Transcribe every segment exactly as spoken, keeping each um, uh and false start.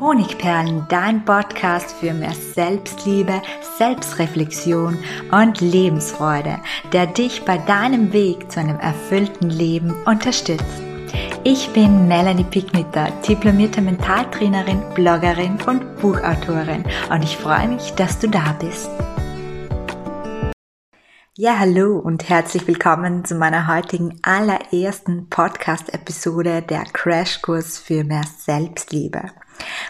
Honigperlen, dein Podcast für mehr Selbstliebe, Selbstreflexion und Lebensfreude, der dich bei deinem Weg zu einem erfüllten Leben unterstützt. Ich bin Melanie Picknitter, diplomierte Mentaltrainerin, Bloggerin und Buchautorin und ich freue mich, dass du da bist. Ja, hallo und herzlich willkommen zu meiner heutigen allerersten Podcast-Episode der Crashkurs für mehr Selbstliebe.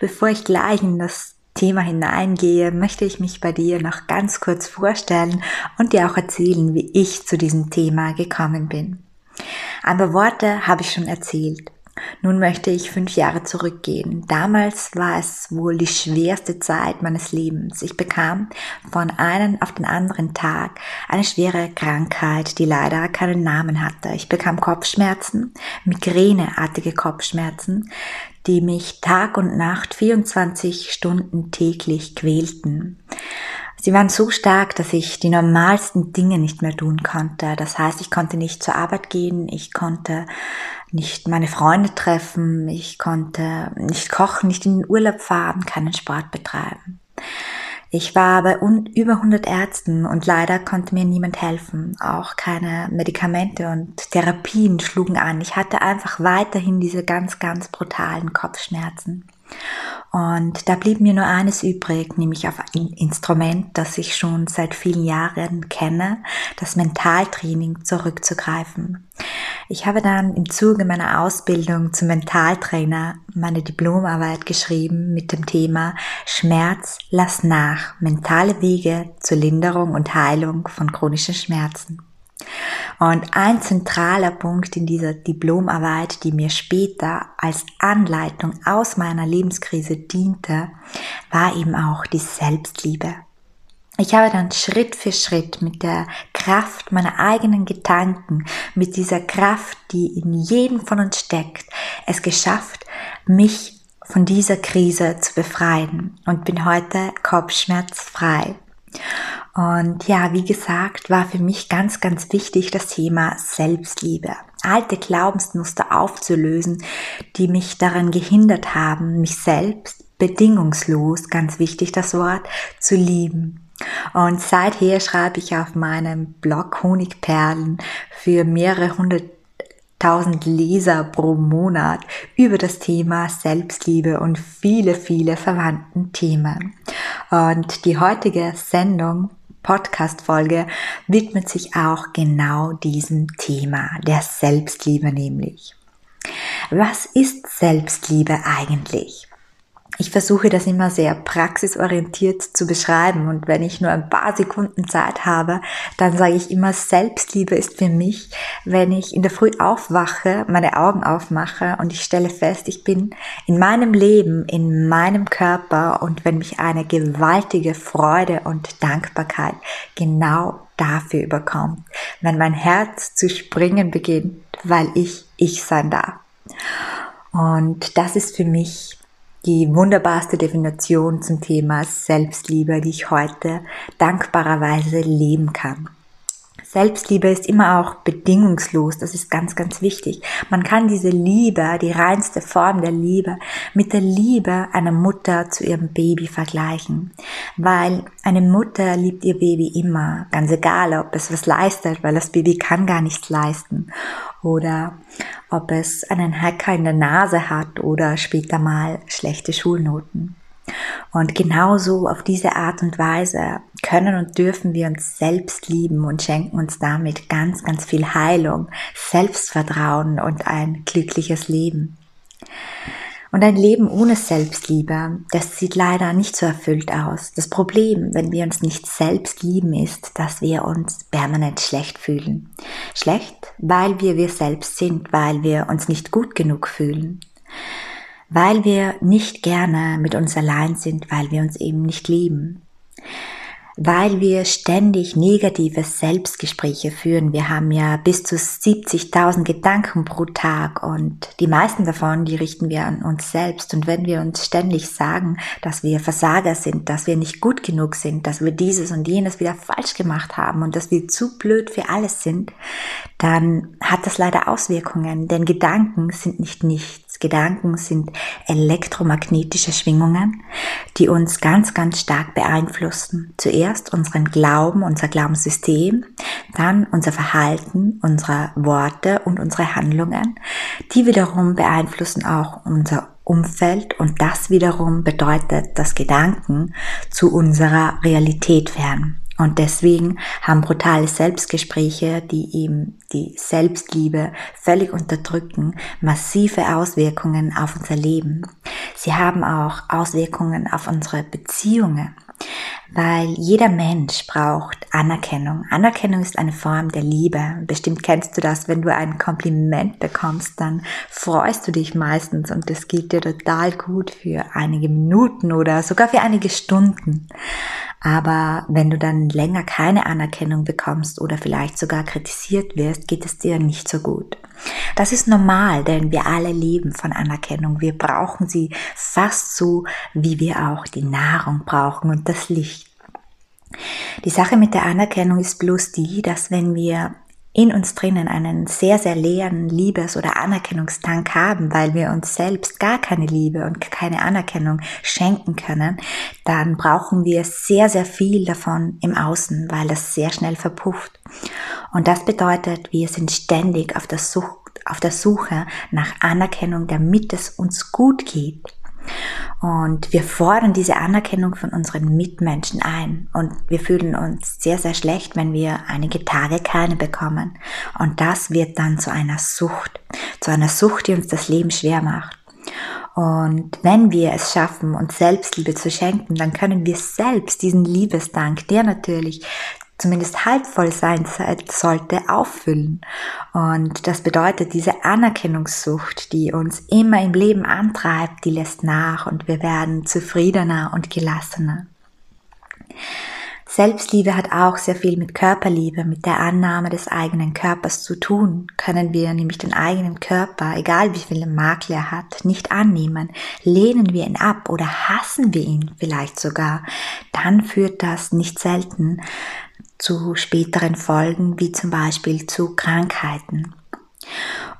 Bevor ich gleich in das Thema hineingehe, möchte ich mich bei dir noch ganz kurz vorstellen und dir auch erzählen, wie ich zu diesem Thema gekommen bin. Ein paar Worte habe ich schon erzählt. Nun möchte ich fünf Jahre zurückgehen. Damals war es wohl die schwerste Zeit meines Lebens. Ich bekam von einem auf den anderen Tag eine schwere Krankheit, die leider keinen Namen hatte. Ich bekam Kopfschmerzen, migräneartige Kopfschmerzen, die mich Tag und Nacht vierundzwanzig Stunden täglich quälten. Sie waren so stark, dass ich die normalsten Dinge nicht mehr tun konnte. Das heißt, ich konnte nicht zur Arbeit gehen, ich konnte nicht meine Freunde treffen, ich konnte nicht kochen, nicht in den Urlaub fahren, keinen Sport betreiben. Ich war bei un- über hundert Ärzten und leider konnte mir niemand helfen. Auch keine Medikamente und Therapien schlugen an. Ich hatte einfach weiterhin diese ganz, ganz brutalen Kopfschmerzen. Und da blieb mir nur eines übrig, nämlich auf ein Instrument, das ich schon seit vielen Jahren kenne, das Mentaltraining, zurückzugreifen. Ich habe dann im Zuge meiner Ausbildung zum Mentaltrainer meine Diplomarbeit geschrieben mit dem Thema Schmerz, lass nach, mentale Wege zur Linderung und Heilung von chronischen Schmerzen. Und ein zentraler Punkt in dieser Diplomarbeit, die mir später als Anleitung aus meiner Lebenskrise diente, war eben auch die Selbstliebe. Ich habe dann Schritt für Schritt mit der Kraft meiner eigenen Gedanken, mit dieser Kraft, die in jedem von uns steckt, es geschafft, mich von dieser Krise zu befreien und bin heute kopfschmerzfrei. Und ja, wie gesagt, war für mich ganz, ganz wichtig das Thema Selbstliebe. Alte Glaubensmuster aufzulösen, die mich daran gehindert haben, mich selbst bedingungslos, ganz wichtig das Wort, zu lieben. Und seither schreibe ich auf meinem Blog Honigperlen für mehrere hundert tausend Leser pro Monat über das Thema Selbstliebe und viele, viele verwandten Themen. Und die heutige Sendung, Podcast-Folge, widmet sich auch genau diesem Thema, der Selbstliebe nämlich. Was ist Selbstliebe eigentlich? Ich versuche das immer sehr praxisorientiert zu beschreiben und wenn ich nur ein paar Sekunden Zeit habe, dann sage ich immer, Selbstliebe ist für mich, wenn ich in der Früh aufwache, meine Augen aufmache und ich stelle fest, ich bin in meinem Leben, in meinem Körper und wenn mich eine gewaltige Freude und Dankbarkeit genau dafür überkommt, wenn mein Herz zu springen beginnt, weil ich ich sein darf. Und das ist für mich die wunderbarste Definition zum Thema Selbstliebe, die ich heute dankbarerweise leben kann. Selbstliebe ist immer auch bedingungslos, das ist ganz, ganz wichtig. Man kann diese Liebe, die reinste Form der Liebe, mit der Liebe einer Mutter zu ihrem Baby vergleichen. Weil eine Mutter liebt ihr Baby immer, ganz egal, ob es was leistet, weil das Baby kann gar nichts leisten. Oder ob es einen Hacker in der Nase hat oder später mal schlechte Schulnoten. Und genauso auf diese Art und Weise können und dürfen wir uns selbst lieben und schenken uns damit ganz, ganz viel Heilung, Selbstvertrauen und ein glückliches Leben. Und ein Leben ohne Selbstliebe, das sieht leider nicht so erfüllt aus. Das Problem, wenn wir uns nicht selbst lieben, ist, dass wir uns permanent schlecht fühlen. Schlecht, weil wir wir selbst sind, weil wir uns nicht gut genug fühlen. Weil wir nicht gerne mit uns allein sind, weil wir uns eben nicht lieben. Weil wir ständig negative Selbstgespräche führen. Wir haben ja bis zu siebzigtausend Gedanken pro Tag und die meisten davon, die richten wir an uns selbst. Und wenn wir uns ständig sagen, dass wir Versager sind, dass wir nicht gut genug sind, dass wir dieses und jenes wieder falsch gemacht haben und dass wir zu blöd für alles sind, dann hat das leider Auswirkungen, denn Gedanken sind nicht nichts. Gedanken sind elektromagnetische Schwingungen, die uns ganz, ganz stark beeinflussen. Zuerst unseren Glauben, unser Glaubenssystem, dann unser Verhalten, unsere Worte und unsere Handlungen. Die wiederum beeinflussen auch unser Umfeld und das wiederum bedeutet, dass Gedanken zu unserer Realität werden. Und deswegen haben brutale Selbstgespräche, die eben die Selbstliebe völlig unterdrücken, massive Auswirkungen auf unser Leben. Sie haben auch Auswirkungen auf unsere Beziehungen, weil jeder Mensch braucht Anerkennung. Anerkennung ist eine Form der Liebe. Bestimmt kennst du das, wenn du ein Kompliment bekommst, dann freust du dich meistens und das geht dir total gut für einige Minuten oder sogar für einige Stunden. Aber wenn du dann länger keine Anerkennung bekommst oder vielleicht sogar kritisiert wirst, geht es dir nicht so gut. Das ist normal, denn wir alle leben von Anerkennung. Wir brauchen sie fast so, wie wir auch die Nahrung brauchen und das Licht. Die Sache mit der Anerkennung ist bloß die, dass wenn wir in uns drinnen einen sehr, sehr leeren Liebes- oder Anerkennungstank haben, weil wir uns selbst gar keine Liebe und keine Anerkennung schenken können, dann brauchen wir sehr, sehr viel davon im Außen, weil das sehr schnell verpufft. Und das bedeutet, wir sind ständig auf der Such- auf der Suche nach Anerkennung, damit es uns gut geht. Und wir fordern diese Anerkennung von unseren Mitmenschen ein und wir fühlen uns sehr, sehr schlecht, wenn wir einige Tage keine bekommen. Und das wird dann zu einer Sucht, zu einer Sucht, die uns das Leben schwer macht. Und wenn wir es schaffen, uns Selbstliebe zu schenken, dann können wir selbst diesen Liebesdank, der natürlich zumindest halb voll sein sollte, auffüllen. Und das bedeutet, diese Anerkennungssucht, die uns immer im Leben antreibt, die lässt nach und wir werden zufriedener und gelassener. Selbstliebe hat auch sehr viel mit Körperliebe, mit der Annahme des eigenen Körpers zu tun. Können wir nämlich den eigenen Körper, egal wie viele Makel er hat, nicht annehmen, lehnen wir ihn ab oder hassen wir ihn vielleicht sogar, dann führt das nicht selten zu späteren Folgen, wie zum Beispiel zu Krankheiten.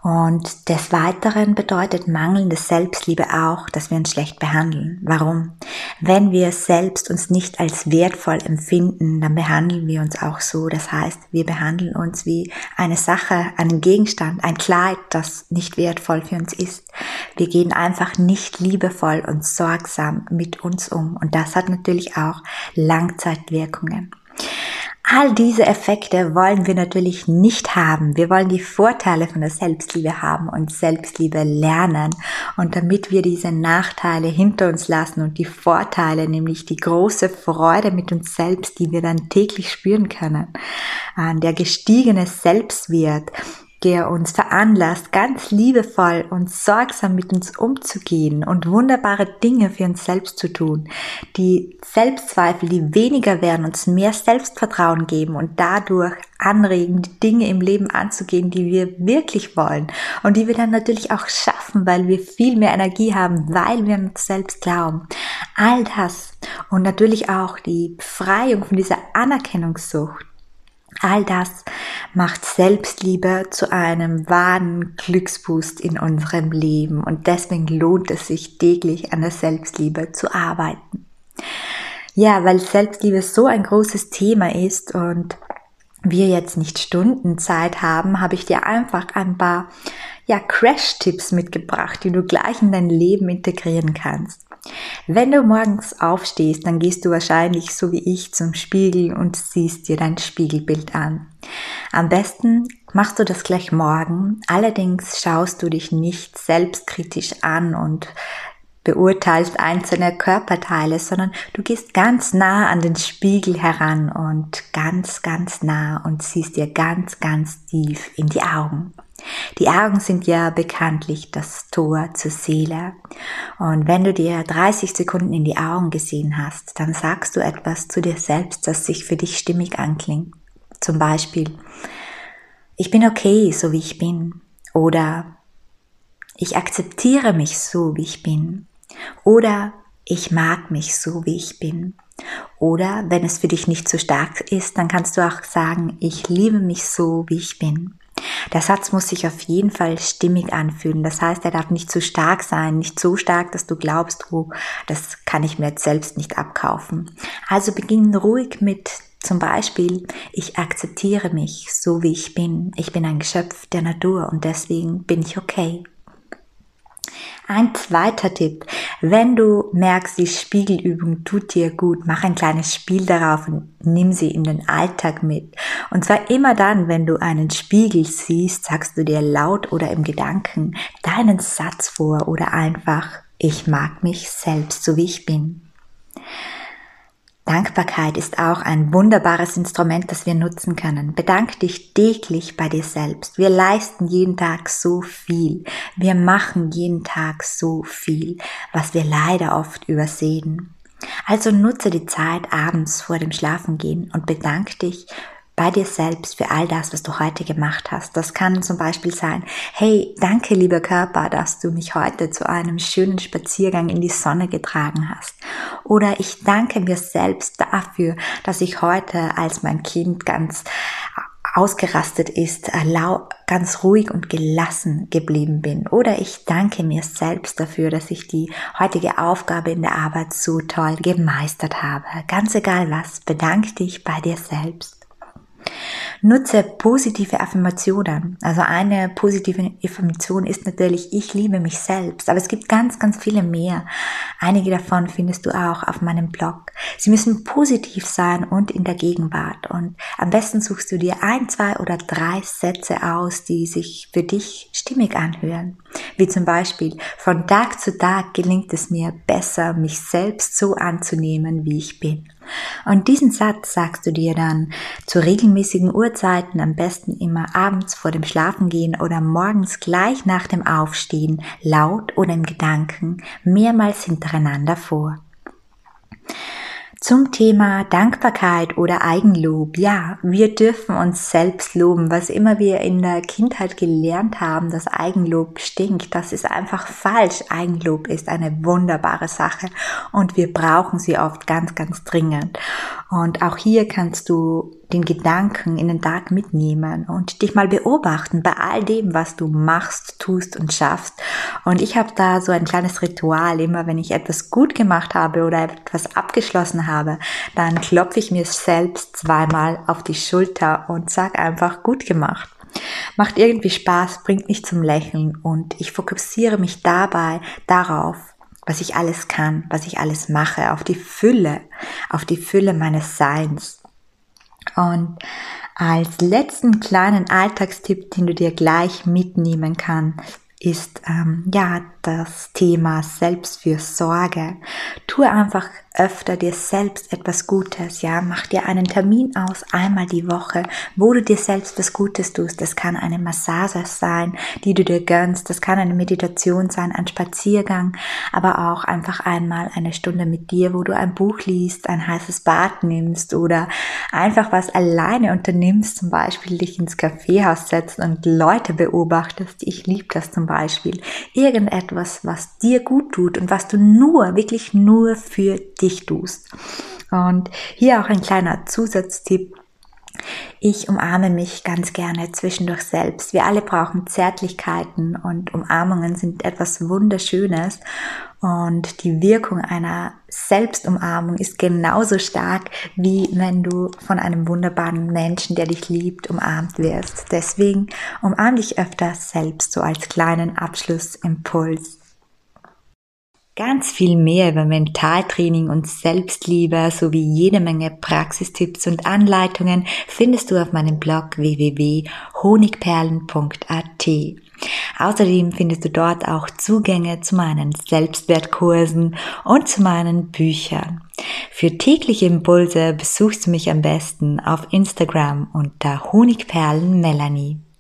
Und des Weiteren bedeutet mangelnde Selbstliebe auch, dass wir uns schlecht behandeln. Warum? Wenn wir selbst uns nicht als wertvoll empfinden, dann behandeln wir uns auch so. Das heißt, wir behandeln uns wie eine Sache, einen Gegenstand, ein Kleid, das nicht wertvoll für uns ist. Wir gehen einfach nicht liebevoll und sorgsam mit uns um. Und das hat natürlich auch Langzeitwirkungen. All diese Effekte wollen wir natürlich nicht haben. Wir wollen die Vorteile von der Selbstliebe haben und Selbstliebe lernen. Und damit wir diese Nachteile hinter uns lassen und die Vorteile, nämlich die große Freude mit uns selbst, die wir dann täglich spüren können, der gestiegene Selbstwert, der uns veranlasst, ganz liebevoll und sorgsam mit uns umzugehen und wunderbare Dinge für uns selbst zu tun. Die Selbstzweifel, die weniger werden, uns mehr Selbstvertrauen geben und dadurch anregen, die Dinge im Leben anzugehen, die wir wirklich wollen und die wir dann natürlich auch schaffen, weil wir viel mehr Energie haben, weil wir an uns selbst glauben. All das und natürlich auch die Befreiung von dieser Anerkennungssucht, all das macht Selbstliebe zu einem wahren Glücksboost in unserem Leben und deswegen lohnt es sich täglich an der Selbstliebe zu arbeiten. Ja, weil Selbstliebe so ein großes Thema ist und wir jetzt nicht Stunden Zeit haben, habe ich dir einfach ein paar ja, Crash-Tipps mitgebracht, die du gleich in dein Leben integrieren kannst. Wenn du morgens aufstehst, dann gehst du wahrscheinlich so wie ich zum Spiegel und siehst dir dein Spiegelbild an. Am besten machst du das gleich morgen, allerdings schaust du dich nicht selbstkritisch an und beurteilst einzelne Körperteile, sondern du gehst ganz nah an den Spiegel heran und ganz, ganz nah und siehst dir ganz, ganz tief in die Augen. Die Augen sind ja bekanntlich das Tor zur Seele und wenn du dir dreißig Sekunden in die Augen gesehen hast, dann sagst du etwas zu dir selbst, das sich für dich stimmig anklingt. Zum Beispiel, ich bin okay, so wie ich bin oder ich akzeptiere mich so, wie ich bin oder ich mag mich so, wie ich bin. Oder wenn es für dich nicht so stark ist, dann kannst du auch sagen, ich liebe mich so, wie ich bin. Der Satz muss sich auf jeden Fall stimmig anfühlen. Das heißt, er darf nicht zu stark sein, nicht so stark, dass du glaubst, oh, das kann ich mir jetzt selbst nicht abkaufen. Also beginn ruhig mit zum Beispiel, ich akzeptiere mich so, wie ich bin. Ich bin ein Geschöpf der Natur und deswegen bin ich okay. Ein zweiter Tipp, wenn du merkst, die Spiegelübung tut dir gut, mach ein kleines Spiel darauf und nimm sie in den Alltag mit. Und zwar immer dann, wenn du einen Spiegel siehst, sagst du dir laut oder im Gedanken deinen Satz vor oder einfach, ich mag mich selbst, so wie ich bin. Dankbarkeit ist auch ein wunderbares Instrument, das wir nutzen können. Bedank dich täglich bei dir selbst. Wir leisten jeden Tag so viel. Wir machen jeden Tag so viel, was wir leider oft übersehen. Also nutze die Zeit abends vor dem Schlafengehen und bedank dich bei dir selbst für all das, was du heute gemacht hast. Das kann zum Beispiel sein, hey, danke lieber Körper, dass du mich heute zu einem schönen Spaziergang in die Sonne getragen hast. Oder ich danke mir selbst dafür, dass ich heute, als mein Kind ganz ausgerastet ist, ganz ruhig und gelassen geblieben bin. Oder ich danke mir selbst dafür, dass ich die heutige Aufgabe in der Arbeit so toll gemeistert habe. Ganz egal was, bedank dich bei dir selbst. Nutze positive Affirmationen. Also eine positive Affirmation ist natürlich, ich liebe mich selbst. Aber es gibt ganz, ganz viele mehr. Einige davon findest du auch auf meinem Blog. Sie müssen positiv sein und in der Gegenwart. Und am besten suchst du dir ein, zwei oder drei Sätze aus, die sich für dich stimmig anhören. Wie zum Beispiel, von Tag zu Tag gelingt es mir besser, mich selbst so anzunehmen, wie ich bin. Und diesen Satz sagst du dir dann zu regelmäßigen Uhrzeiten, am besten immer abends vor dem Schlafengehen oder morgens gleich nach dem Aufstehen, laut oder im Gedanken, mehrmals hintereinander vor. Zum Thema Dankbarkeit oder Eigenlob. Ja, wir dürfen uns selbst loben. Was immer wir in der Kindheit gelernt haben, dass Eigenlob stinkt, das ist einfach falsch. Eigenlob ist eine wunderbare Sache und wir brauchen sie oft ganz, ganz dringend. Und auch hier kannst du den Gedanken in den Tag mitnehmen und dich mal beobachten bei all dem, was du machst, tust und schaffst. Und ich habe da so ein kleines Ritual, immer wenn ich etwas gut gemacht habe oder etwas abgeschlossen habe, dann klopfe ich mir selbst zweimal auf die Schulter und sage einfach, gut gemacht. Macht irgendwie Spaß, bringt mich zum Lächeln und ich fokussiere mich dabei darauf, was ich alles kann, was ich alles mache, auf die Fülle, auf die Fülle meines Seins. Und als letzten kleinen Alltagstipp, den du dir gleich mitnehmen kannst, ist ähm, ja das Thema Selbstfürsorge. Tue einfach öfter dir selbst etwas Gutes, ja, mach dir einen Termin aus, einmal die Woche, wo du dir selbst was Gutes tust. Das kann eine Massage sein, die du dir gönnst, das kann eine Meditation sein, ein Spaziergang, aber auch einfach einmal eine Stunde mit dir, wo du ein Buch liest, ein heißes Bad nimmst oder einfach was alleine unternimmst, zum Beispiel dich ins Kaffeehaus setzt und Leute beobachtest. Ich liebe das zum Beispiel. Irgendetwas, was dir gut tut und was du nur, wirklich nur für dich tust. Und hier auch ein kleiner Zusatztipp. Ich umarme mich ganz gerne zwischendurch selbst. Wir alle brauchen Zärtlichkeiten und Umarmungen sind etwas Wunderschönes. Und die Wirkung einer Selbstumarmung ist genauso stark, wie wenn du von einem wunderbaren Menschen, der dich liebt, umarmt wirst. Deswegen umarm dich öfter selbst, so als kleinen Abschlussimpuls. Ganz viel mehr über Mentaltraining und Selbstliebe sowie jede Menge Praxistipps und Anleitungen findest du auf meinem Blog w w w punkt honigperlen punkt a t. Außerdem findest du dort auch Zugänge zu meinen Selbstwertkursen und zu meinen Büchern. Für tägliche Impulse besuchst du mich am besten auf Instagram unter honigperlenmelanie.